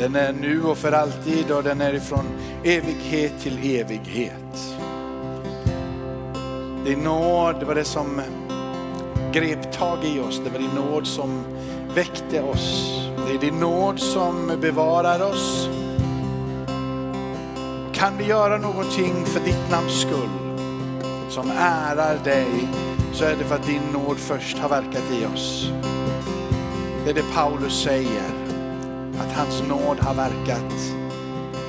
Den är nu och för alltid, och den är ifrån evighet till evighet. Din nåd, det var det som grep tag i oss. Det var din nåd som väckte oss. Det är din nåd som bevarar oss. Kan vi göra någonting för ditt namns skull som ärar dig, så är det för att din nåd först har verkat i oss. Det är det Paulus säger, att hans nåd har verkat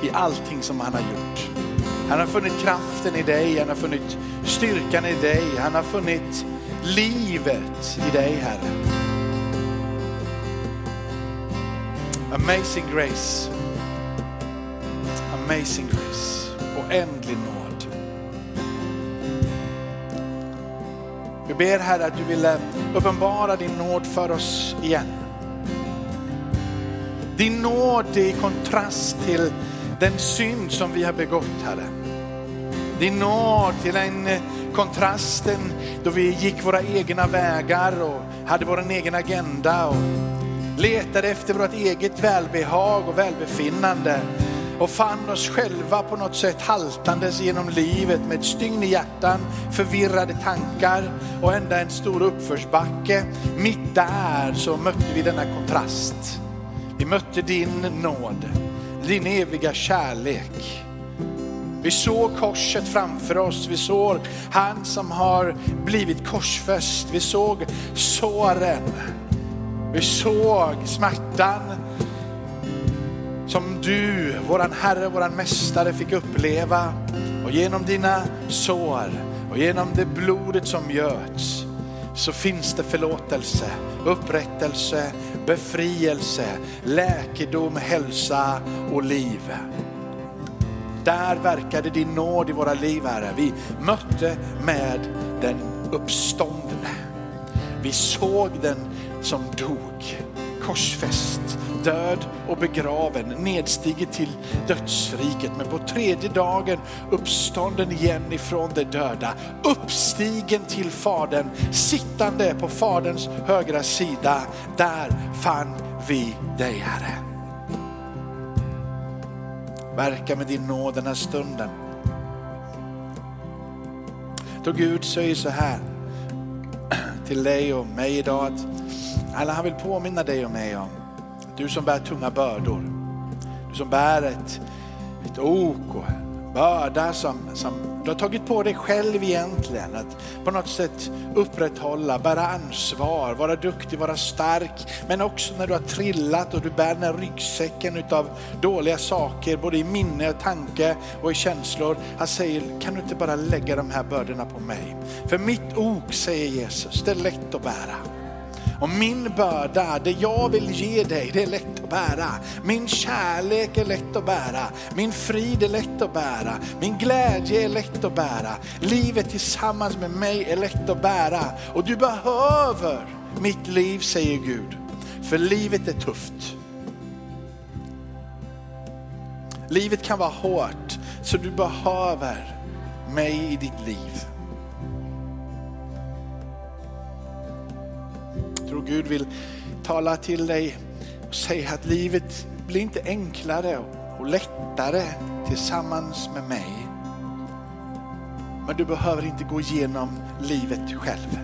i allting som han har gjort. Han har funnit kraften i dig, han har funnit styrkan i dig, han har funnit livet i dig, Herre. Amazing grace. Amazing grace. Oändlig nåd. Vi ber, Herre, att du ville uppenbara din nåd för oss igen. Din nåd är i kontrast till den synd som vi har begått, Herre. Din nåd till en kontrasten då vi gick våra egna vägar och hade vår egen agenda och letade efter vårt eget välbehag och välbefinnande och fann oss själva på något sätt haltandes genom livet med ett stygn i hjärtan, förvirrade tankar och ända en stor uppförsbacke. Mitt där så mötte vi denna kontrast. Vi mötte din nåd, din eviga kärlek. Vi såg korset framför oss. Vi såg han som har blivit korsfäst. Vi såg såren. Vi såg smärtan som du, våran Herre, våran Mästare, fick uppleva. Och genom dina sår och genom det blodet som göts så finns det förlåtelse, upprättelse, befrielse, läkedom, hälsa och liv. Där verkade din nåd i våra liv, Herre. Vi mötte med den uppståndne. Vi såg den som dog, korsfäst, död och begraven, nedstiget till dödsriket. Men på tredje dagen uppstånden igen ifrån de döda, uppstigen till Fadern, sittande på Faderns högra sida. Där fann vi dig, Herre. Verka med din nåd den här stunden. Då Gud säger så här till dig och mig idag, att alla han vill påminna dig och mig om, du som bär tunga bördor, du som bär ett ok och en börda som du har tagit på dig själv egentligen, att på något sätt upprätthålla, bära ansvar, vara duktig, vara stark. Men också när du har trillat och du bär den här ryggsäcken utav dåliga saker, både i minne och tanke och i känslor. Han säger, kan du inte bara lägga de här bördorna på mig? För mitt ok, säger Jesus, det är lätt att bära. Och min börda, det jag vill ge dig, det är lätt att bära. Min kärlek är lätt att bära. Min frid är lätt att bära. Min glädje är lätt att bära. Livet tillsammans med mig är lätt att bära. Och du behöver mitt liv, säger Gud. För livet är tufft. Livet kan vara hårt, så du behöver mig i ditt liv. Och Gud vill tala till dig och säga att livet blir inte enklare och lättare tillsammans med mig. Men du behöver inte gå igenom livet själv.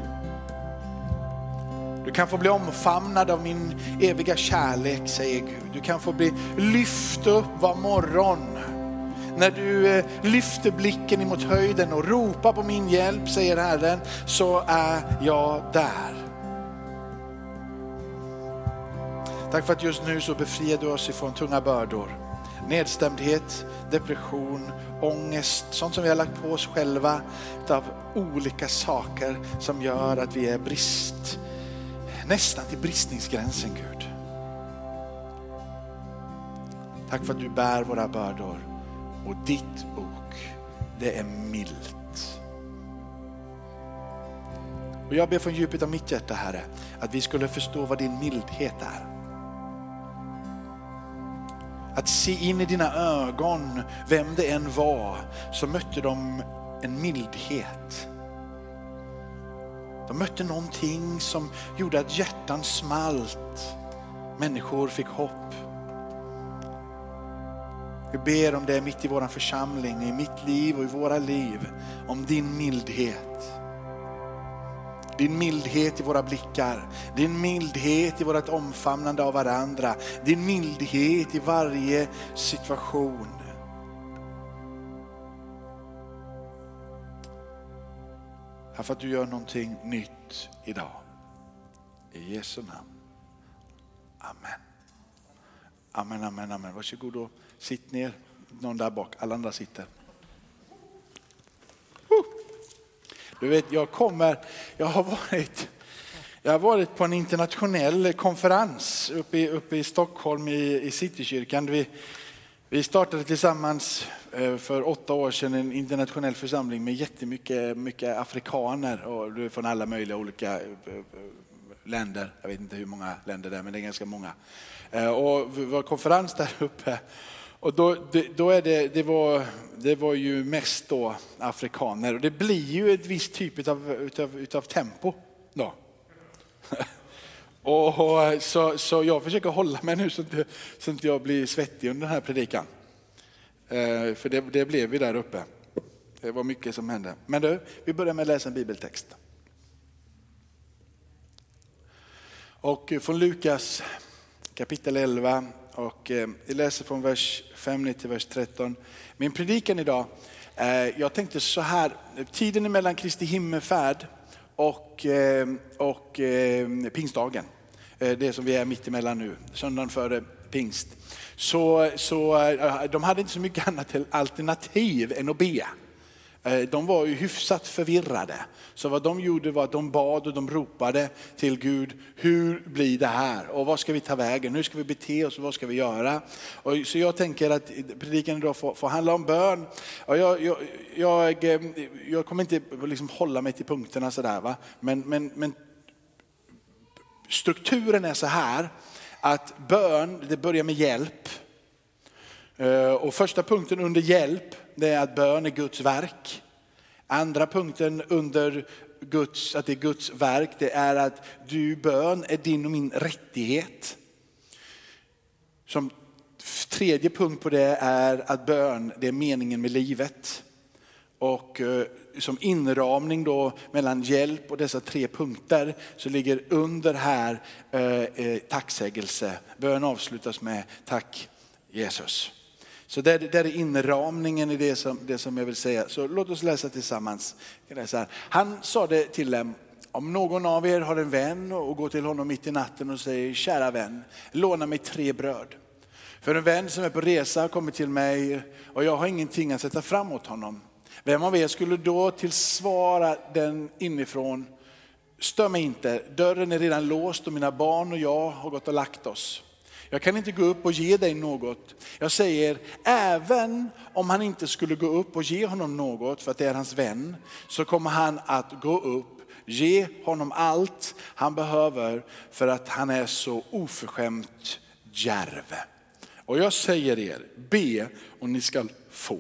Du kan få bli omfamnad av min eviga kärlek, säger Gud. Du kan få bli lyft upp var morgon. När du lyfter blicken emot höjden och ropar på min hjälp, säger Herren, så är jag där. Tack för att just nu så befriar du oss ifrån tunga bördor, nedstämdhet, depression, ångest, sånt som vi har lagt på oss själva av olika saker som gör att vi är nästan till bristningsgränsen, Gud. Tack för att du bär våra bördor, och ditt ok, det är milt. Och jag ber från djupet av mitt hjärta, Herre, att vi skulle förstå vad din mildhet är. Att se in i dina ögon, vem det än var, så mötte de en mildhet. De mötte någonting som gjorde att hjärtan smalt. Människor fick hopp. Vi ber om det mitt i våran församling, i mitt liv och i våra liv. Om din mildhet. Din mildhet i våra blickar. Din mildhet i vårt omfamnande av varandra. Din mildhet i varje situation. Här för att du gör någonting nytt idag. I Jesu namn. Amen. Amen, amen, amen. Varsågod och sitt ner. Någon där bak. Alla andra sitter. Du vet, jag har varit på en internationell konferens uppe i Stockholm i Citykyrkan. Vi startade tillsammans för 8 år sedan en internationell församling med jättemycket afrikaner och från alla möjliga olika länder. Jag vet inte hur många länder det är, men det är ganska många. Och vi var konferens där uppe. Och då är det var ju mest då afrikaner. Och det blir ju ett visst typ utav tempo då. Och så jag försöker hålla mig nu så att jag blir svettig under den här predikan. För det blev vi där uppe. Det var mycket som hände. Men du, vi börjar med att läsa en bibeltext. Och från Lukas kapitel 11. Och jag läser från vers 5 till vers 13. Min predikan idag, jag tänkte så här. Tiden mellan Kristi himmelfärd och pingstdagen. Det som vi är mitt emellan nu. Söndagen före pingst. Så de hade inte så mycket annat alternativ än att be. De var ju hyfsat förvirrade. Så vad de gjorde var att de bad och de ropade till Gud. Hur blir det här? Och vad ska vi ta vägen? Hur ska vi bete oss? Och vad ska vi göra? Och så jag tänker att predikan idag får handla om bön. Och jag kommer inte liksom hålla mig till punkterna sådär, va? Men strukturen är så här. Att bön, det börjar med hjälp. Och första punkten under hjälp, det är att bön är Guds verk. Andra punkten under att det är Guds verk, det är att bön är din och min rättighet. Som tredje punkt på det är att bön, det är meningen med livet. Och som inramning då mellan hjälp och dessa 3 punkter så ligger under här tacksägelse. Bön avslutas med tack Jesus. Så där är inramningen i det som jag vill säga. Så låt oss läsa tillsammans. Han sa det till dem. Om någon av er har en vän och går till honom mitt i natten och säger: kära vän, låna mig 3 bröd. För en vän som är på resa kommer till mig och jag har ingenting att sätta fram åt honom. Vem av er skulle då tillsvara den inifrån? Stör mig inte, dörren är redan låst och mina barn och jag har gått och lagt oss. Jag kan inte gå upp och ge dig något. Jag säger, även om han inte skulle gå upp och ge honom något för att det är hans vän, så kommer han att gå upp, ge honom allt han behöver för att han är så oförskämt djärv. Och jag säger er, be och ni ska få.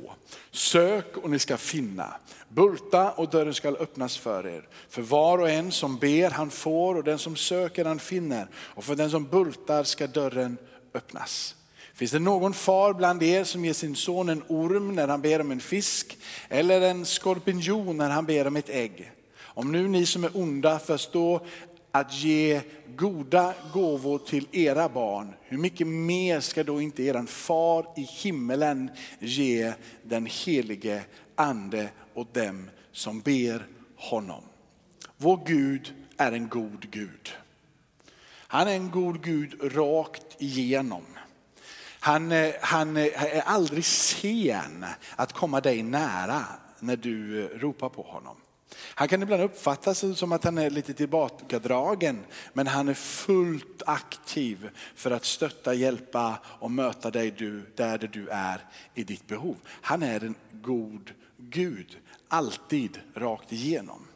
Sök och ni ska finna. Bulta och dörren ska öppnas för er. För var och en som ber han får och den som söker han finner. Och för den som bultar ska dörren öppnas. Finns det någon far bland er som ger sin son en orm när han ber om en fisk? Eller en skorpion när han ber om ett ägg? Om nu ni som är onda förstår att ge goda gåvor till era barn, hur mycket mer ska då inte eran far i himmelen ge den helige ande åt dem som ber honom. Vår Gud är en god Gud. Han är en god Gud rakt igenom. Han är aldrig sen att komma dig nära när du ropar på honom. Han kan ibland uppfattas som att han är lite tillbakadragen, men han är fullt aktiv för att stötta, hjälpa och möta dig där du är i ditt behov. Han är en god Gud, alltid rakt igenom.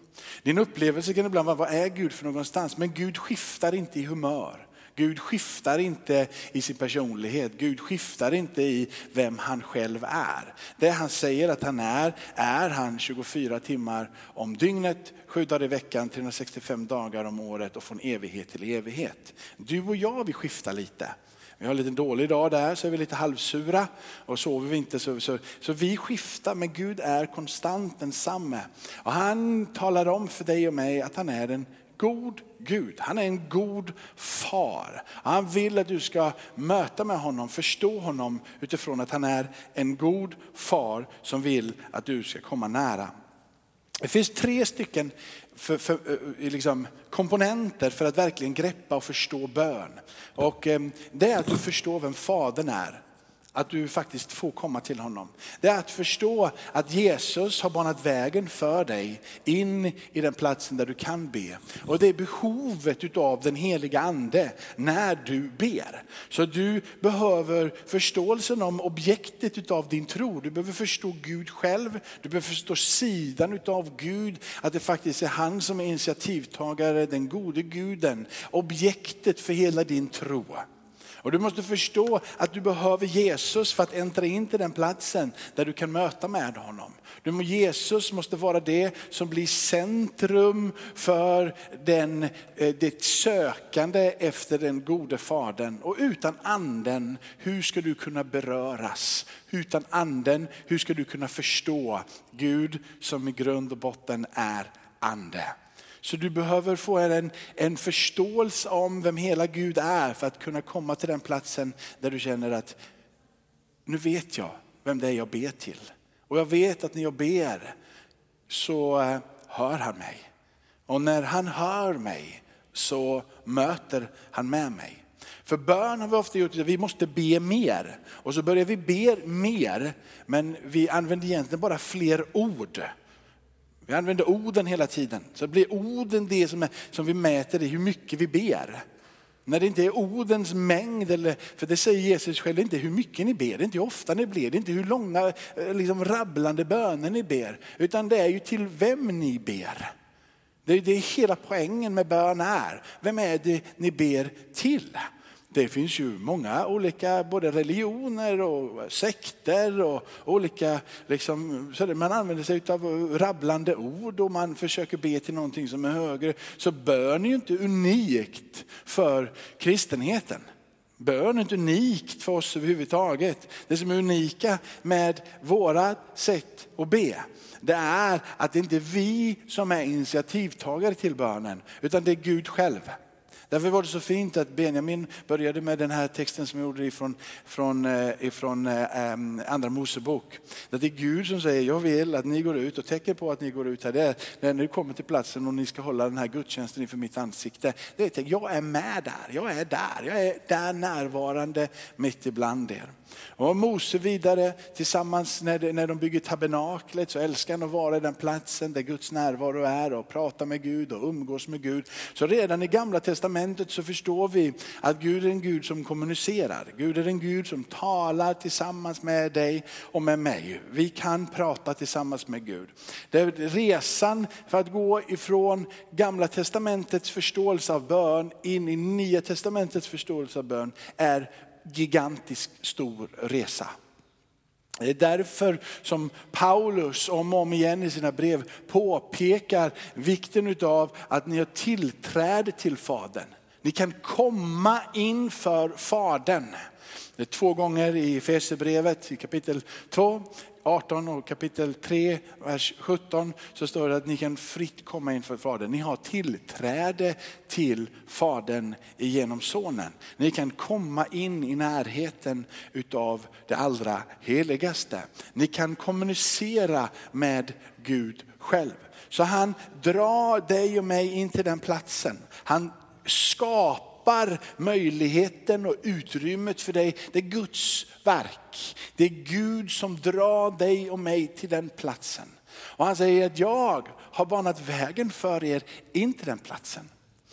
Din upplevelse kan ibland vara, vad är Gud för någonstans? Men Gud skiftar inte i humör. Gud skiftar inte i sin personlighet. Gud skiftar inte i vem han själv är. Det han säger att han är han 24 timmar om dygnet, 7 dagar i veckan, 365 dagar om året och från evighet till evighet. Du och jag, vi skiftar lite. Vi har en liten dålig dag där så är vi lite halvsura och sover vi inte så vi skiftar, men Gud är konstant densamme. Och han talar om för dig och mig att han är en god Gud. Han är en god far. Han vill att du ska möta med honom, förstå honom utifrån att han är en god far som vill att du ska komma nära. Det finns tre stycken komponenter för att verkligen greppa och förstå bön. Och det är att du förstår vem fadern är. Att du faktiskt får komma till honom. Det är att förstå att Jesus har banat vägen för dig in i den platsen där du kan be. Och det är behovet av den heliga ande när du ber. Så du behöver förståelsen om objektet av din tro. Du behöver förstå Gud själv. Du behöver förstå sidan av Gud. Att det faktiskt är han som är initiativtagare, den gode guden. Objektet för hela din tro. Och du måste förstå att du behöver Jesus för att äntra in till den platsen där du kan möta med honom. Jesus måste vara det som blir centrum för ditt sökande efter den gode fadern. Och utan anden, hur ska du kunna beröras? Utan anden, hur ska du kunna förstå Gud som i grund och botten är ande? Så du behöver få en förståelse om vem hela Gud är för att kunna komma till den platsen där du känner att nu vet jag vem det är jag ber till. Och jag vet att när jag ber så hör han mig. Och när han hör mig så möter han med mig. För bön har vi ofta gjort att vi måste be mer. Och så börjar vi be mer, men vi använder egentligen bara fler ord. Vi använder orden hela tiden. Så blir orden det som vi mäter i hur mycket vi ber. När det inte är ordens mängd, för det säger Jesus själv, inte hur mycket ni ber, det är inte hur ofta ni ber, det är inte hur långa rabblande böner ni ber. Utan det är ju till vem ni ber. Det är hela poängen med bön är. Vem är det ni ber till? Det finns ju många olika både religioner och sekter och olika man använder sig av rabblande ord och man försöker be till någonting som är högre. Så bön är ju inte unikt för kristenheten. Bön är inte unikt för oss överhuvudtaget. Det som är unika med våra sätt att be, det är att det inte är vi som är initiativtagare till bönen, utan det är Gud själv. Därför var det så fint att Benjamin började med den här texten som jag gjorde ifrån andra Mosebok. Det är Gud som säger, jag vill att ni går ut, och tecken på att ni går ut här. Det är när ni kommer till platsen och ni ska hålla den här gudstjänsten inför mitt ansikte. Det är, jag är med där, jag är där närvarande mitt ibland er. Och Mose vidare tillsammans när de bygger tabernaklet, så älskar han att vara i den platsen där Guds närvaro är och prata med Gud och umgås med Gud. Så redan i Gamla testamentet så förstår vi att Gud är en Gud som kommunicerar. Gud är en Gud som talar tillsammans med dig och med mig. Vi kan prata tillsammans med Gud. Det är resan för att gå ifrån Gamla testamentets förståelse av bön in i Nya testamentets förståelse av bön är gigantisk stor resa. Det är därför som Paulus om och om igen i sina brev påpekar vikten av att ni har tillträde till fadern. Ni kan komma inför fadern. Det är 2 gånger i Efesierbrevet i kapitel 2, 18 och kapitel 3, vers 17 så står det att ni kan fritt komma inför fadern. Ni har tillträde till fadern genom sonen. Ni kan komma in i närheten utav det allra heligaste. Ni kan kommunicera med Gud själv. Så han drar dig och mig in till den platsen. Han skapar möjligheten och utrymmet för dig. Det är Guds verk. Det är Gud som drar dig och mig till den platsen. Och han säger att jag har banat vägen för er in till den platsen.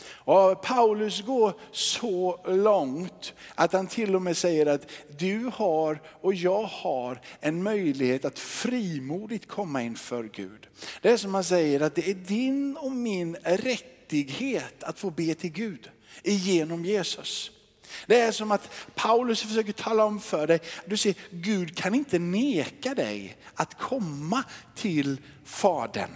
Och Paulus går så långt att han till och med säger att du har och jag har en möjlighet att frimodigt komma inför Gud. Det är som han säger att det är din och min rättighet att få be till Gud. Genom Jesus. Det är som att Paulus försöker tala om för dig. Du ser, Gud kan inte neka dig att komma till fadern.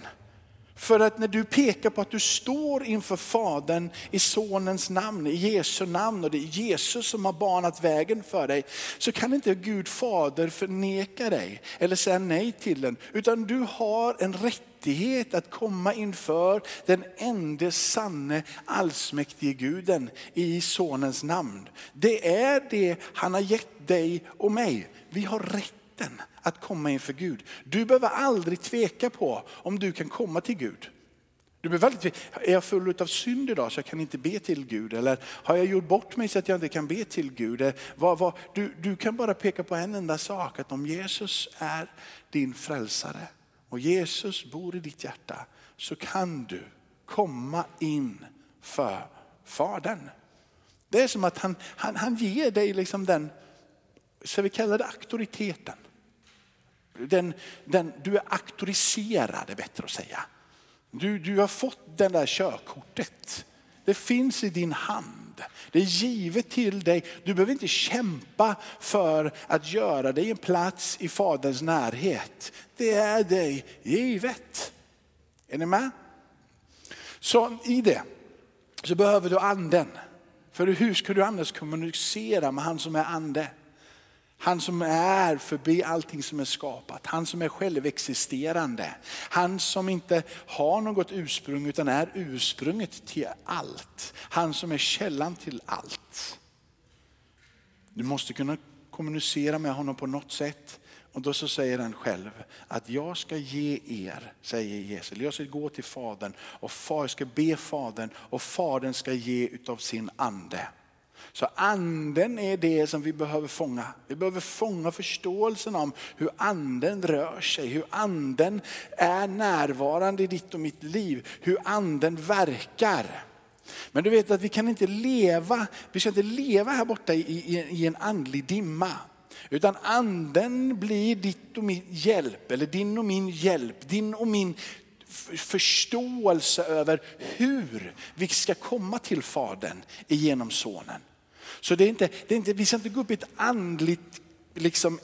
För att när du pekar på att du står inför Fadern i Sonens namn, i Jesu namn, och det är Jesus som har banat vägen för dig, så kan inte Gud Fader förneka dig eller säga nej till den. Utan du har en rättighet att komma inför den enda sanne allsmäktige Guden i Sonens namn. Det är det han har gett dig och mig. Vi har rätten att komma inför Gud. Du behöver aldrig tveka på om du kan komma till Gud. Du behöver aldrig tveka. Är jag full av synd idag så jag kan inte be till Gud? Eller har jag gjort bort mig så att jag inte kan be till Gud? Du kan bara peka på en enda sak. Att om Jesus är din frälsare och Jesus bor i ditt hjärta, så kan du komma in för Fadern. Det är som att han ger dig liksom den, så vi kallar det auktoriteten. Du är auktoriserad, är bättre att säga. Du har fått den där körkortet. Det finns i din hand. Det är givet till dig. Du behöver inte kämpa för att göra dig en plats i Faderns närhet. Det är dig givet. Är ni med? Så i det så behöver du anden. För hur ska du annars kommunicera med han som är ande? Han som är förbi allting som är skapat. Han som är självexisterande. Han som inte har något ursprung utan är ursprunget till allt. Han som är källan till allt. Du måste kunna kommunicera med honom på något sätt. Och då så säger han själv att jag ska ge er, säger Jesus. Jag ska gå till Fadern och jag ska be Fadern och Fadern ska ge utav sin ande. Så anden är det som vi behöver fånga. Vi behöver fånga förståelsen om hur anden rör sig. Hur anden är närvarande i ditt och mitt liv. Hur anden verkar. Men du vet att vi kan inte leva här borta i en andlig dimma. Utan anden blir ditt och min hjälp. Eller din och min hjälp. Din och min förståelse över hur vi ska komma till Fadern genom Sonen. Så vi ska inte gå upp i ett andligt liksom,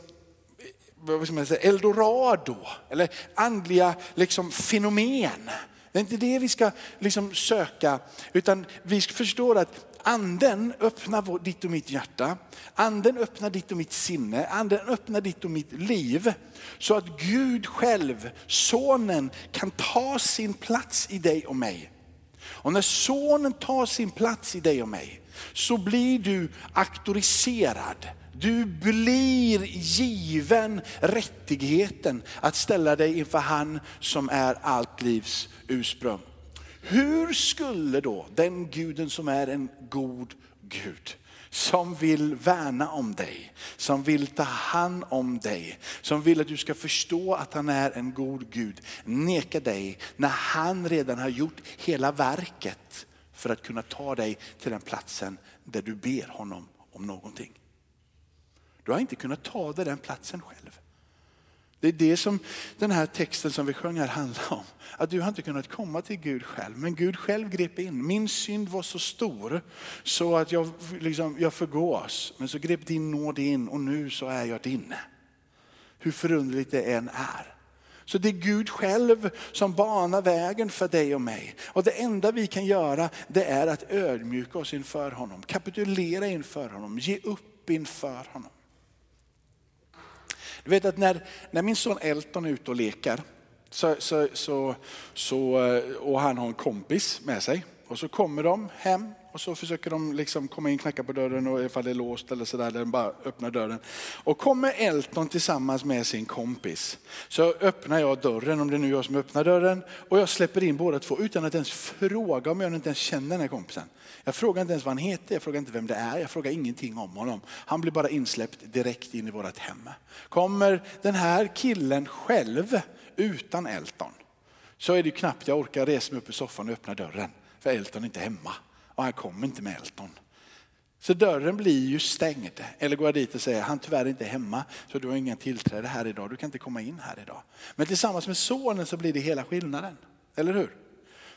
vad ska man säga, Eldorado eller andliga liksom, fenomen. Det är inte det vi ska liksom, söka, utan vi förstår att anden öppnar ditt och mitt hjärta. Anden öppnar ditt och mitt sinne. Anden öppnar ditt och mitt liv. Så att Gud själv, Sonen, kan ta sin plats i dig och mig. Och när Sonen tar sin plats i dig och mig så blir du auktoriserad. Du blir given rättigheten att ställa dig inför han som är allt livs ursprung. Hur skulle då den guden som är en god Gud, som vill värna om dig, som vill ta hand om dig, som vill att du ska förstå att han är en god Gud, neka dig när han redan har gjort hela verket för att kunna ta dig till den platsen där du ber honom om någonting? Du har inte kunnat ta dig den platsen själv. Det är det som den här texten som vi sjöng här handlar om. Att du har inte kunnat komma till Gud själv. Men Gud själv grep in. Min synd var så stor så att jag förgås. Men så grep din nåd in och nu så är jag din. Hur förunderligt det än är. Så det är Gud själv som banar vägen för dig och mig. Och det enda vi kan göra det är att ödmjuka oss inför honom. Kapitulera inför honom. Ge upp inför honom. Du vet att när min son Elton är ute och lekar och han har en kompis med sig och så kommer de hem och så försöker de liksom komma in, knacka på dörren och ifall det är låst eller sådär, de bara öppnar dörren. Och kommer Elton tillsammans med sin kompis så öppnar jag dörren, om det nu är jag som öppnar dörren, och jag släpper in båda två utan att ens fråga, om jag inte ens känner den här kompisen. Jag frågar inte ens vad han heter, jag frågar inte vem det är, jag frågar ingenting om honom. Han blir bara insläppt direkt in i vårt hem. Kommer den här killen själv utan Elton så är det ju knappt jag orkar resa mig upp i soffan och öppna dörren. För Elton är inte hemma. Och han kommer inte med Elton. Så dörren blir ju stängd. Eller går jag dit och säger, han tyvärr är inte hemma. Så du har ingen tillträde här idag. Du kan inte komma in här idag. Men tillsammans med sonen så blir det hela skillnaden. Eller hur?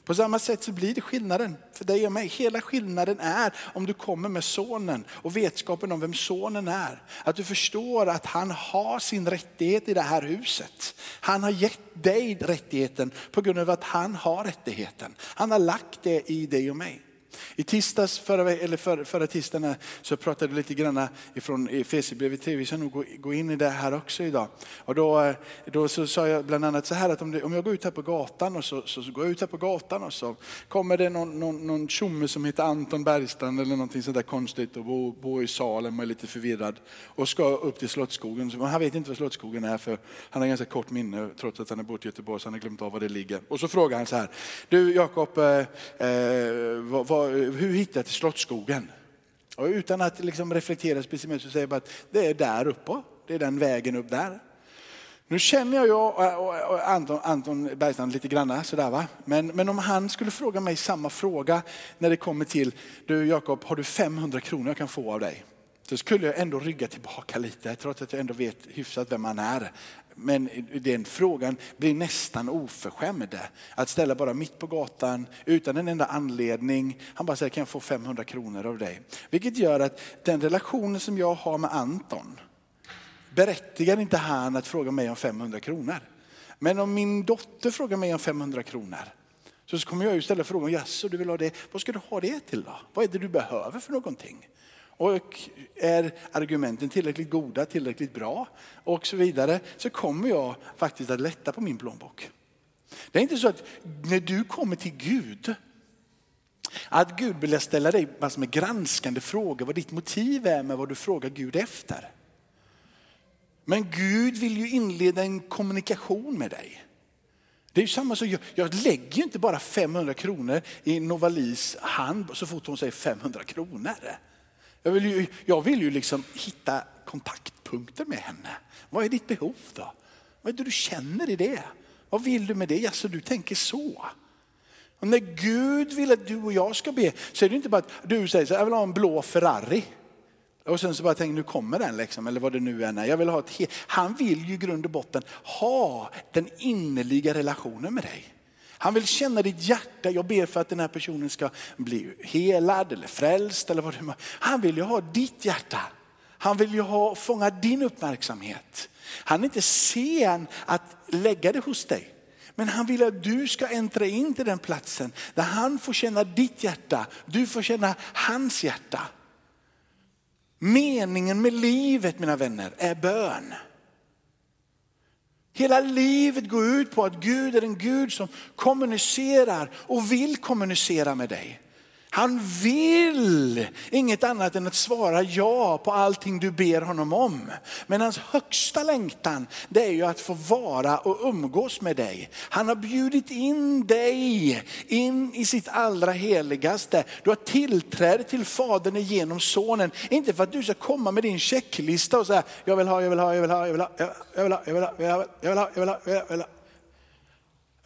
På samma sätt så blir det skillnaden för dig och mig. Hela skillnaden är om du kommer med sonen och vetskapen om vem sonen är. Att du förstår att han har sin rättighet i det här huset. Han har gett dig rättigheten på grund av att han har rättigheten. Han har lagt det i dig och mig. I tisdags, förra tisdagen, så pratade jag lite grann ifrån Efesierbrevet 3. Vi ska nog gå in i det här också idag. Och då så sa jag bland annat så här att om jag går ut här på gatan och så går jag ut här på gatan och så kommer det någon tjomme som heter Anton Bergstrand eller någonting sådär konstigt och bor i Salem och är lite förvirrad och ska upp till Slottsskogen. Så han vet inte vad Slottsskogen är för han har ganska kort minne trots att han har bott i Göteborg så han har glömt av var det ligger. Och så frågar han så här: du Jakob, hur hittar jag till Slottsskogen? Och utan att liksom reflektera speciellt så säger jag bara att det är där uppe. Det är den vägen upp där. Nu känner jag och Anton Bergstrand lite granna sådär va. Men om han skulle fråga mig samma fråga när det kommer till: du Jakob, har du 500 kronor jag kan få av dig? Så skulle jag ändå rygga tillbaka lite trots att jag ändå vet hyfsat vem han är. Men den frågan blir nästan oförskämd att ställa bara mitt på gatan utan en enda anledning. Han bara säger: kan jag få 500 kronor av dig? Vilket gör att den relationen som jag har med Anton berättigar inte han att fråga mig om 500 kronor. Men om min dotter frågar mig om 500 kronor så kommer jag ju ställa frågan: jaså, du vill ha det? Vad ska du ha det till då? Vad är det du behöver för någonting? Och är argumenten tillräckligt goda, tillräckligt bra och så vidare, så kommer jag faktiskt att lätta på min plånbok. Det är inte så att när du kommer till Gud, att Gud vill ställa dig massor med granskande frågor, vad ditt motiv är med vad du frågar Gud efter. Men Gud vill ju inleda en kommunikation med dig. Det är ju samma som jag lägger ju inte bara 500 kronor i Novalis hand så fort hon säger 500 kronor. Jag vill ju liksom hitta kontaktpunkter med henne. Vad är ditt behov då? Vad är det du känner i det? Vad vill du med det? Alltså du tänker så. Och när Gud vill att du och jag ska be så är det inte bara att du säger så här: jag vill ha en blå Ferrari. Och sen så bara tänker nu kommer den liksom, eller vad det nu är. Jag vill ha ett... Han vill ju i grund och botten ha den innerliga relationen med dig. Han vill känna ditt hjärta. Jag ber för att den här personen ska bli helad eller frälst eller vad det är. Han vill ju ha ditt hjärta. Han vill ju fånga din uppmärksamhet. Han är inte sen att lägga det hos dig. Men han vill att du ska äntra in till den platsen där han får känna ditt hjärta. Du får känna hans hjärta. Meningen med livet, mina vänner, är bön. Hela livet går ut på att Gud är en Gud som kommunicerar och vill kommunicera med dig. Han vill inget annat än att svara ja på allting du ber honom om. Men hans högsta längtan, det är ju att få vara och umgås med dig. Han har bjudit in dig in i sitt allra heligaste. Du har tillträde till Fadern genom sonen. Inte för att du ska komma med din checklista och säga: jag vill ha.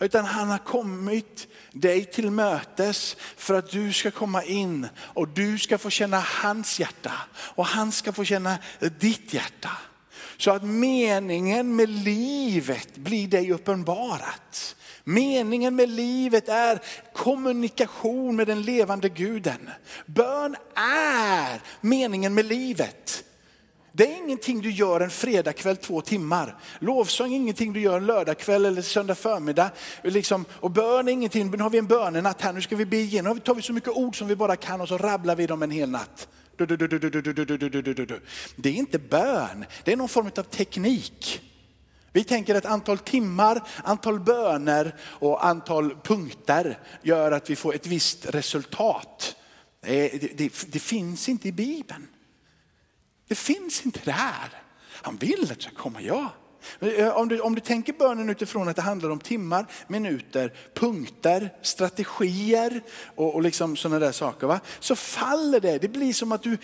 Utan han har kommit dig till mötes för att du ska komma in och du ska få känna hans hjärta och han ska få känna ditt hjärta. Så att meningen med livet blir dig uppenbarat. Meningen med livet är kommunikation med den levande guden. Bön är meningen med livet. Det är ingenting du gör en fredagkväll 2 timmar. Lovsång är ingenting du gör en lördagkväll eller söndag förmiddag. Liksom, och bön är ingenting. Men har vi en bönenatt här, nu ska vi be igenom. Nu tar vi så mycket ord som vi bara kan och så rabblar vi dem en hel natt. Det är inte bön. Det är någon form av teknik. Vi tänker att antal timmar, antal böner och antal punkter gör att vi får ett visst resultat. Det finns inte i Bibeln. Det finns inte det här. Han vill att jag kommer jag. Om du tänker bönen utifrån att det handlar om timmar, minuter, punkter, strategier och liksom sådana där saker va? Så faller det. Det blir som att du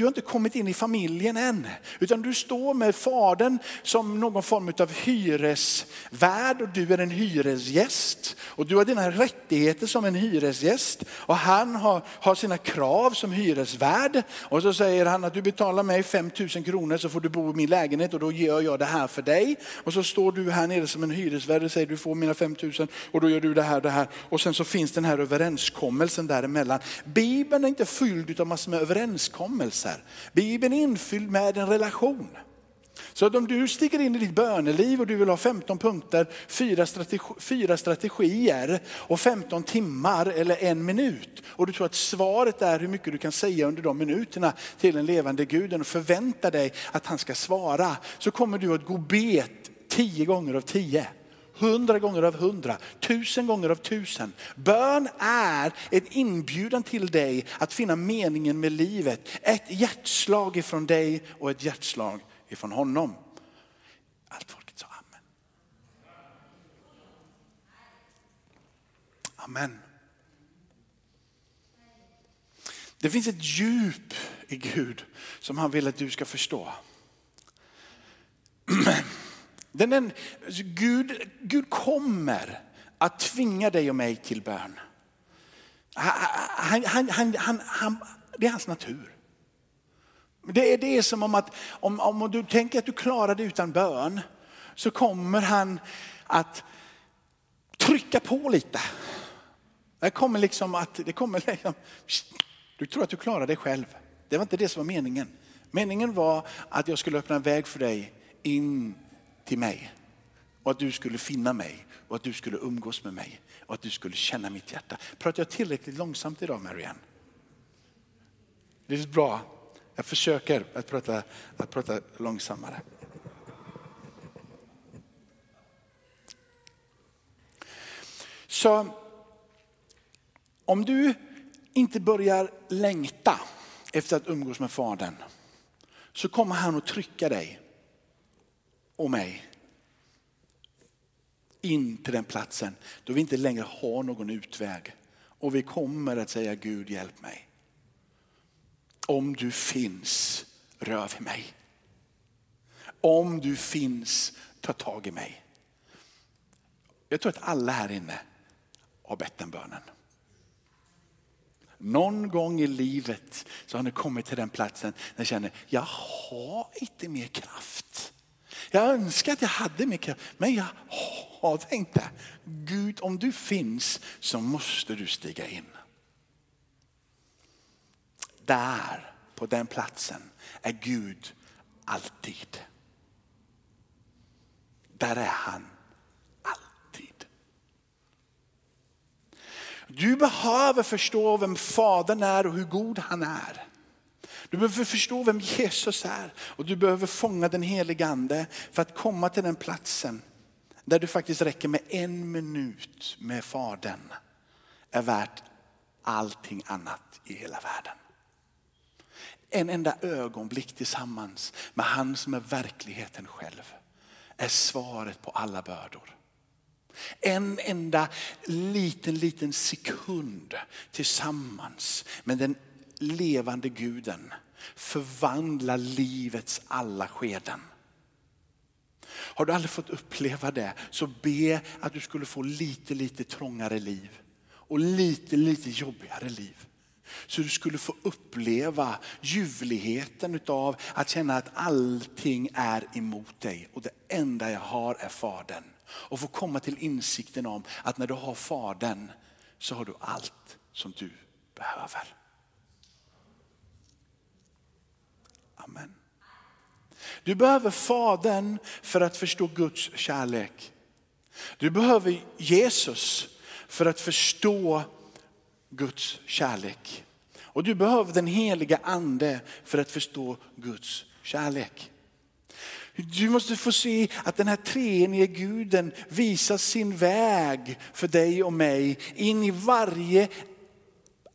har inte kommit in i familjen än. Utan du står med fadern som någon form av hyresvärd och du är en hyresgäst. Och du har dina rättigheter som en hyresgäst. Och han har sina krav som hyresvärd. Och så säger han att du betalar mig 5 000 kronor så får du bo i min lägenhet och då gör jag det här. här för dig. Och så står du här nere som en hyresvärd och säger du får mina 5 000 och då gör du det här. Och sen så finns den här överenskommelsen däremellan. Bibeln är inte fylld av massor med överenskommelser. Bibeln är infylld med en relation. Så att om du sticker in i ditt böneliv och du vill ha 15 punkter, 4 strategier och 15 timmar eller 1 minut. Och du tror att svaret är hur mycket du kan säga under de minuterna till en levande guden och förvänta dig att han ska svara. Så kommer du att gå bet 10 gånger av 10. 100 gånger av 100, 1000 gånger av 1000. Bön är en inbjudan till dig att finna meningen med livet. Ett hjärtslag ifrån dig och ett hjärtslag ifrån honom. Allt folket sa amen. Amen. Det finns ett djup i Gud som han vill att du ska förstå. Gud kommer att tvinga dig och mig till bön. Det är hans natur. Det är som om att om du tänker att du klarar det utan bön, så kommer han att trycka på lite. Det kommer liksom, du tror att du klarar dig själv. Det var inte det som var meningen. Meningen var att jag skulle öppna en väg för dig in till mig. Och att du skulle finna mig. Och att du skulle umgås med mig. Och att du skulle känna mitt hjärta. Pratar jag tillräckligt långsamt idag, Marianne? Det är bra. Jag försöker att prata långsammare. Så om du inte börjar längta efter att umgås med Fadern, så kommer han att trycka dig och mig in till den platsen då vi inte längre har någon utväg. Och vi kommer att säga Gud, hjälp mig. Om du finns, rör vid mig. Om du finns, ta tag i mig. Jag tror att alla här inne har bett den bönen. Någon gång i livet så har ni kommit till den platsen där ni känner, jag har inte mer kraft. Jag önskar att jag hade mer kraft, men jag har inte. Gud, om du finns så måste du stiga in. Där, på den platsen, är Gud alltid. Där är han alltid. Du behöver förstå vem Fadern är och hur god han är. Du behöver förstå vem Jesus är. Och du behöver fånga den helige ande för att komma till den platsen där du faktiskt räcker med 1 minut med Fadern. Är värt allting annat i hela världen. En enda ögonblick tillsammans med han som är verkligheten själv är svaret på alla bördor. En enda liten sekund tillsammans med den levande guden förvandlar livets alla skeden. Har du aldrig fått uppleva det, så be att du skulle få lite trångare liv och lite jobbigare liv. Så du skulle få uppleva ljuvligheten av att känna att allting är emot dig. Och det enda jag har är Fadern. Och få komma till insikten om att när du har Fadern så har du allt som du behöver. Amen. Du behöver Fadern för att förstå Guds kärlek. Du behöver Jesus för att förstå Guds kärlek. Och du behöver den heliga ande för att förstå Guds kärlek. Du måste få se att den här treenige guden visar sin väg för dig och mig in i varje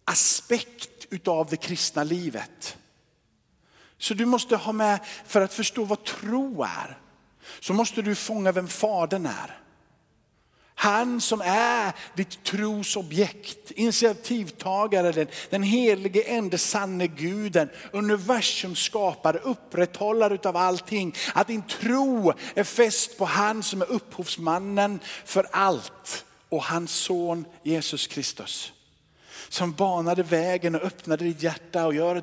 aspekt utav det kristna livet. Så du måste ha med, för att förstå vad tro är, så måste du fånga vem Fadern är. Han som är ditt trosobjekt, initiativtagaren, den helige ende sanne guden, universums skapare, upprätthållare utav allting. Att din tro är fäst på han som är upphovsmannen för allt och hans son Jesus Kristus. Som banade vägen och öppnade ditt hjärta och gör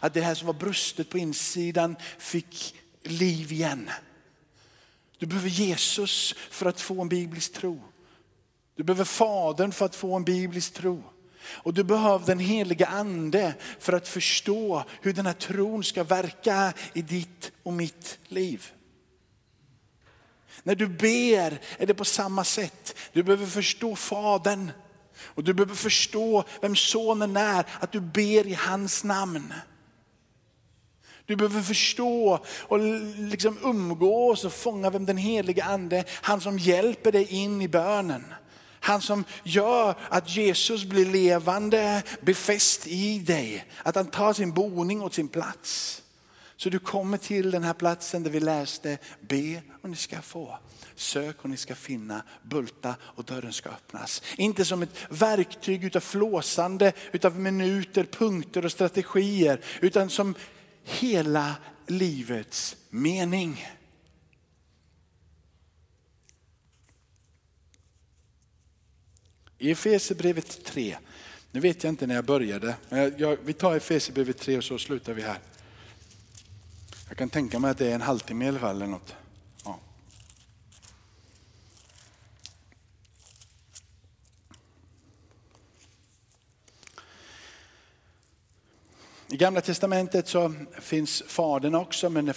att det här som var brustet på insidan fick liv igen. Du behöver Jesus för att få en biblisk tro. Du behöver Fadern för att få en biblisk tro. Och du behöver den heliga ande för att förstå hur den här tron ska verka i ditt och mitt liv. När du ber är det på samma sätt. Du behöver förstå Fadern. Och du behöver förstå vem sonen är. Att du ber i hans namn. Du behöver förstå och liksom umgås och fånga vem den heliga ande. Han som hjälper dig in i bönen. Han som gör att Jesus blir levande, befäst i dig. Att han tar sin boning åt sin plats. Så du kommer till den här platsen där vi läste. Be och ni ska få. Sök och ni ska finna. Bulta och dörren ska öppnas. Inte som ett verktyg utav flåsande, utav minuter, punkter och strategier. Utan som hela livets mening. I Efesierbrevet 3. Nu vet jag inte när jag började. Men vi tar Efesierbrevet 3 och så slutar vi här. Jag kan tänka mig att det är en halvtimme i alla fall eller något. Ja. I Gamla testamentet så finns Fadern också, men när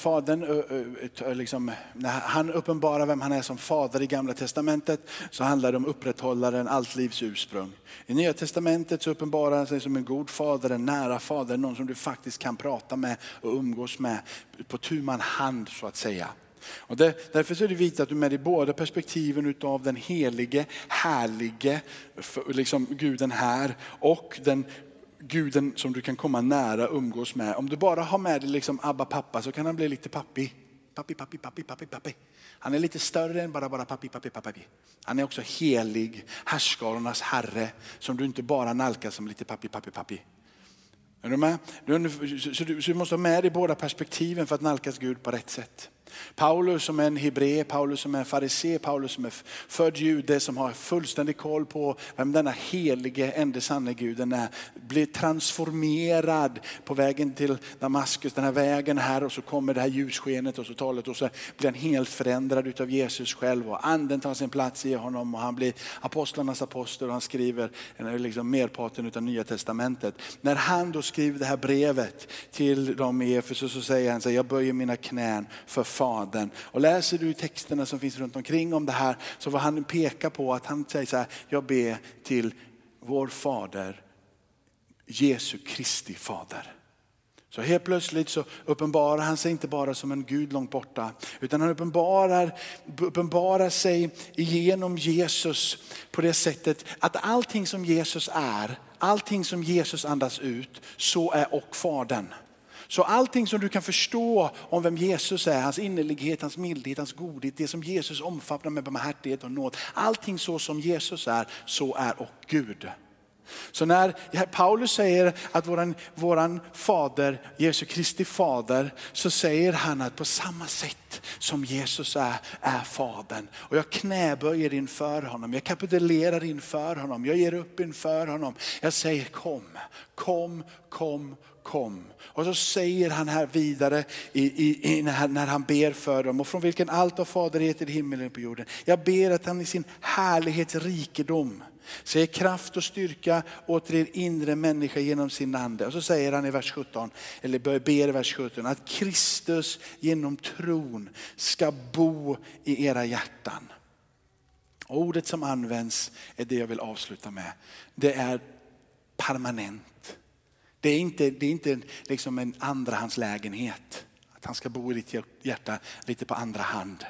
han uppenbarar vem han är som fader i Gamla testamentet så handlar det om upprätthållaren, allt livs ursprung. I Nya testamentet så uppenbarar han sig som en god fader, en nära fader, någon som du faktiskt kan prata med och umgås med på tu man hand så att säga. Och därför så är det viktigt att du med i båda perspektiven utav den helige, härlige, liksom guden här och den guden som du kan komma nära och umgås med. Om du bara har med dig liksom Abba pappa så kan han bli lite pappi. Pappi, pappi, pappi, pappi, pappi. Han är lite större än bara pappi, pappi, pappi. Han är också helig, härskarnas herre som du inte bara nalkar som lite pappi, pappi, pappi. Är du med? Så du måste ha med dig båda perspektiven för att nalkas Gud på rätt sätt. Paulus som är en hebré, Paulus som är en farisé, Paulus som är född jude som har fullständig koll på vem denna helige, enda sanna guden är. Blir transformerad på vägen till Damaskus, den här vägen här och så kommer det här ljusskenet och så talet och så blir han helt förändrad utav Jesus själv och anden tar sin plats i honom och han blir apostlarnas apostel och han skriver liksom merparten utav Nya testamentet. När han då skriver det här brevet till dem i Efesus så säger han så här, jag böjer mina knän för Fadern. Och läser du texterna som finns runt omkring om det här så vad han pekar på att han säger så här, jag ber till vår fader, Jesu Kristi fader. Så helt plötsligt så uppenbarar han sig inte bara som en Gud långt borta utan han uppenbarar sig genom Jesus på det sättet att allting som Jesus är, allting som Jesus andas ut så är och Fadern. Så allting som du kan förstå om vem Jesus är, hans innerlighet, hans mildhet, hans godhet, det som Jesus omfattar med barmhärtighet och nåd. Allting så som Jesus är, så är och Gud. Så när Paulus säger att våran fader, Jesu Kristi fader, så säger han att på samma sätt som Jesus är fadern. Och jag knäböjer inför honom, jag kapitulerar inför honom, jag ger upp inför honom. Jag säger kom, kom, kom. Kom. Och så säger han här vidare när han ber för dem. Och från vilken allt av faderhet i himmelen och på jorden. Jag ber att han i sin härlighetsrikedom säger kraft och styrka åt er inre människa genom sin ande. Och så säger han i vers 17, eller ber i vers 17, att Kristus genom tron ska bo i era hjärtan. Ordet som används är det jag vill avsluta med. Det är permanent. Det är inte liksom en andrahandslägenhet. Att han ska bo i ditt hjärta lite på andra hand.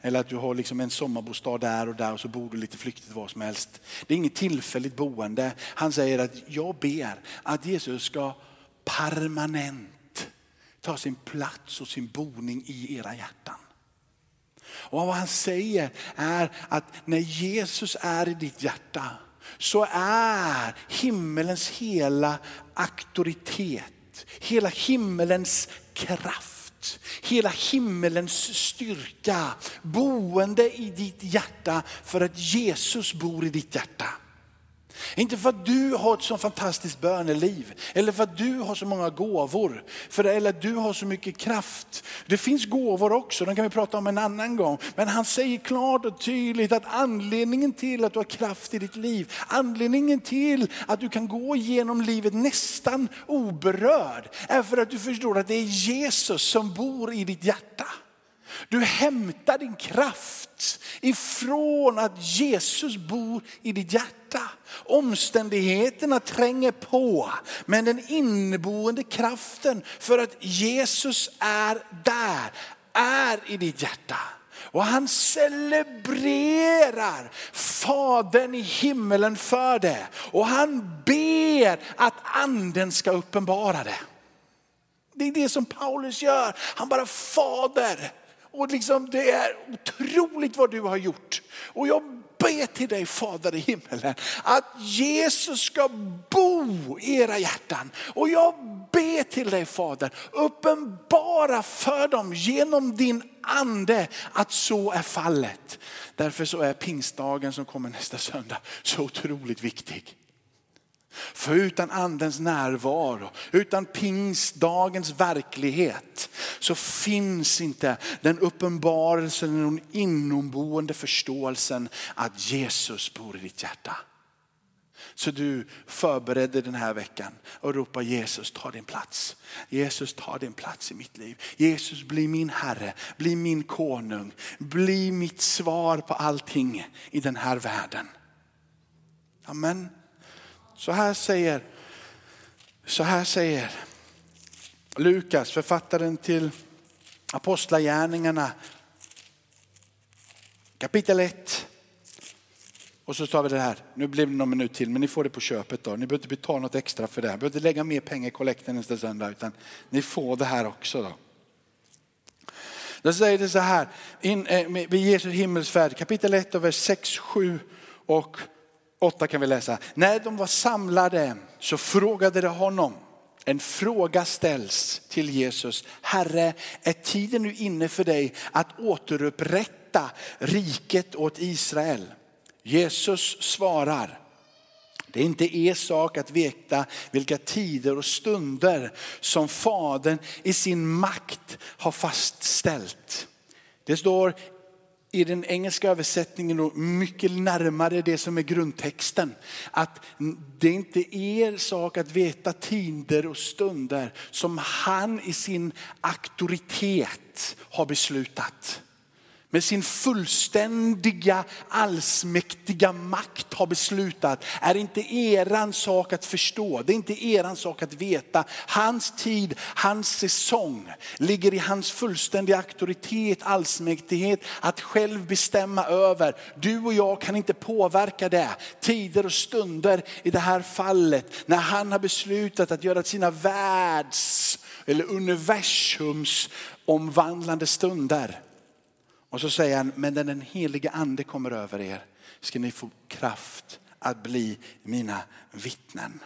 Eller att du har liksom en sommarbostad där och så bor du lite flyktigt var som helst. Det är inget tillfälligt boende. Han säger att jag ber att Jesus ska permanent ta sin plats och sin boning i era hjärtan. Och vad han säger är att när Jesus är i ditt hjärta så är himmelens hela auktoritet, hela himmelens kraft, hela himmelens styrka boende i ditt hjärta för att Jesus bor i ditt hjärta. Inte för att du har ett så fantastiskt böneliv, eller för att du har så många gåvor, eller att du har så mycket kraft. Det finns gåvor också, de kan vi prata om en annan gång. Men han säger klart och tydligt att anledningen till att du har kraft i ditt liv, anledningen till att du kan gå igenom livet nästan oberörd, är för att du förstår att det är Jesus som bor i ditt hjärta. Du hämtar din kraft ifrån att Jesus bor i ditt hjärta. Omständigheterna tränger på, men den inneboende kraften för att Jesus är där, är i ditt hjärta. Och han celebrerar Fadern i himmelen för det. Och han ber att anden ska uppenbara det. Det är det som Paulus gör. Han bara, Fader. Och liksom, det är otroligt vad du har gjort. Och jag ber till dig, Fader i himmelen, att Jesus ska bo i era hjärtan. Och jag ber till dig, Fader, uppenbara för dem genom din ande att så är fallet. Därför så är pingstdagen som kommer nästa söndag så otroligt viktig. För utan andens närvaro, utan pingstdagens verklighet, så finns inte den uppenbarelsen, den inomboende förståelsen att Jesus bor i ditt hjärta. Så du förberedde den här veckan och ropar, Jesus ta din plats. Jesus ta din plats i mitt liv. Jesus bli min herre, bli min konung, bli mitt svar på allting i den här världen. Amen. Så här säger Lukas, författaren till Apostlagärningarna, kapitel 1. Och så tar vi det här. Nu blev det någon minut till, men ni får det på köpet då. Ni behöver inte betala något extra för det här. Ni behöver inte lägga mer pengar i kollekten nästa söndag, utan ni får det här också då. Då säger det så här, vid Jesu himmelsfärd, kapitel 1 och vers 6, 7 och 8 kan vi läsa. När de var samlade så frågade de honom. En fråga ställs till Jesus. Herre, är tiden nu inne för dig att återupprätta riket åt Israel? Jesus svarar. Det är inte er sak att veta vilka tider och stunder som Fadern i sin makt har fastställt. Det står i den engelska översättningen och mycket närmare det som är grundtexten, att det är inte er sak att veta tider och stunder som han i sin auktoritet har beslutat. Med sin fullständiga, allsmäktiga makt har beslutat. Är inte eran sak att förstå. Det är inte eran sak att veta. Hans tid, hans säsong ligger i hans fullständiga auktoritet, allsmäktighet. Att själv bestämma över. Du och jag kan inte påverka det. Tider och stunder i det här fallet. När han har beslutat att göra sina världs eller universums omvandlande stunder. Och så säger han, men när den heliga ande kommer över er ska ni få kraft att bli mina vittnen.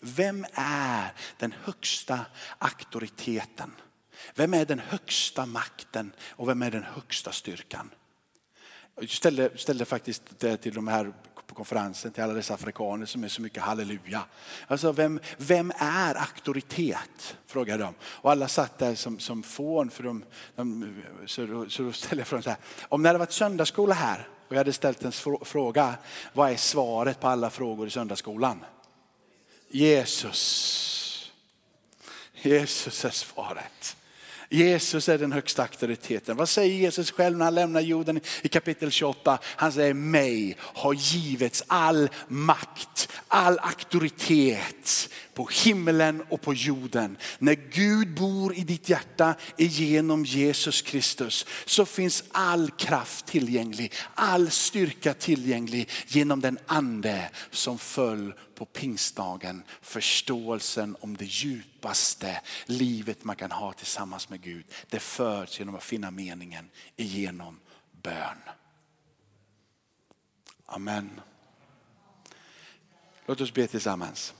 Vem är den högsta auktoriteten? Vem är den högsta makten? Och vem är den högsta styrkan? Jag ställde faktiskt det till de här på konferensen, till alla dessa afrikaner som är så mycket halleluja. Alltså vem är auktoritet? Frågar de. Och alla satt där som fån för så ställde jag frågan så här. Om det hade varit söndagsskola här och jag hade ställt en fråga, vad är svaret på alla frågor i söndagsskolan? Jesus. Jesus är svaret. Jesus är den högsta auktoriteten. Vad säger Jesus själv när han lämnar jorden i kapitel 28? Han säger, mig har givits all makt, all auktoritet på himmelen och på jorden. När Gud bor i ditt hjärta genom Jesus Kristus så finns all kraft tillgänglig, all styrka tillgänglig genom den ande som föll på pingstdagen. Förståelsen om det djupaste livet man kan ha tillsammans med Gud. Det föds genom att finna meningen genom bön. Amen. Låt oss be tillsammans.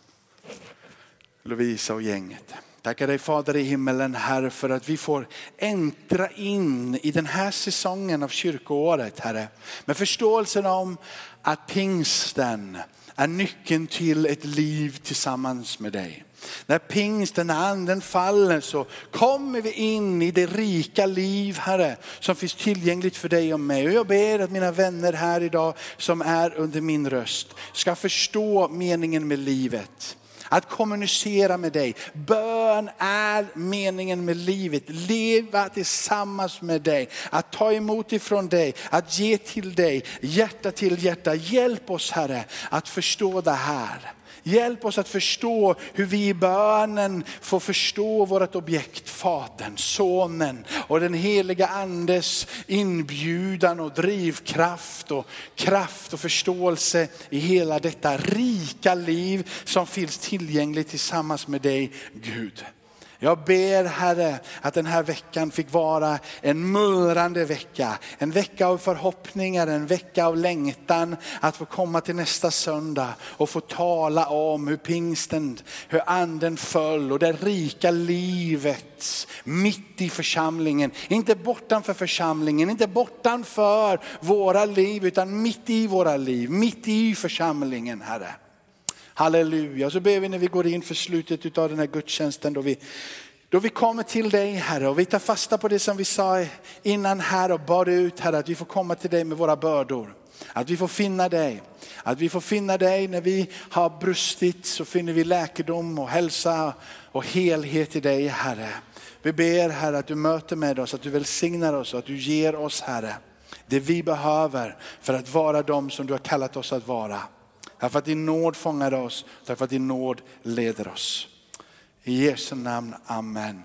Lovisa och gänget. Tackar dig Fader i himmelen, Herre, för att vi får äntra in i den här säsongen av kyrkoåret, Herre. Med förståelsen om att pingsten är nyckeln till ett liv tillsammans med dig. När pingsten, när anden faller, så kommer vi in i det rika liv, Herre, som finns tillgängligt för dig och mig. Och jag ber att mina vänner här idag som är under min röst ska förstå meningen med livet. Att kommunicera med dig. Bön är meningen med livet. Leva tillsammans med dig. Att ta emot ifrån dig. Att ge till dig. Hjärta till hjärta. Hjälp oss, Herre, att förstå det här. Hjälp oss att förstå hur vi i bönen får förstå vårt objekt, Fadern, Sonen och den heliga Andes inbjudan och drivkraft och kraft och förståelse i hela detta rika liv som finns tillgängligt tillsammans med dig, Gud. Jag ber, Herre, att den här veckan fick vara en mullrande vecka. En vecka av förhoppningar, en vecka av längtan. Att få komma till nästa söndag och få tala om hur pingsten, hur anden föll och det rika livet mitt i församlingen. Inte bortanför församlingen, inte bortanför våra liv, utan mitt i våra liv, mitt i församlingen, Herre. Halleluja. Så ber vi när vi går in för slutet av den här gudstjänsten, då vi kommer till dig, Herre, och vi tar fasta på det som vi sa innan här och bad ut, Herre, att vi får komma till dig med våra bördor. Att vi får finna dig. Att vi får finna dig när vi har brustit, så finner vi läkedom och hälsa och helhet i dig, Herre. Vi ber, Herre, att du möter med oss, att du välsignar oss och att du ger oss, Herre, det vi behöver för att vara de som du har kallat oss att vara. Därför att din nåd fångar oss. Därför att din nåd leder oss. I Jesu namn. Amen.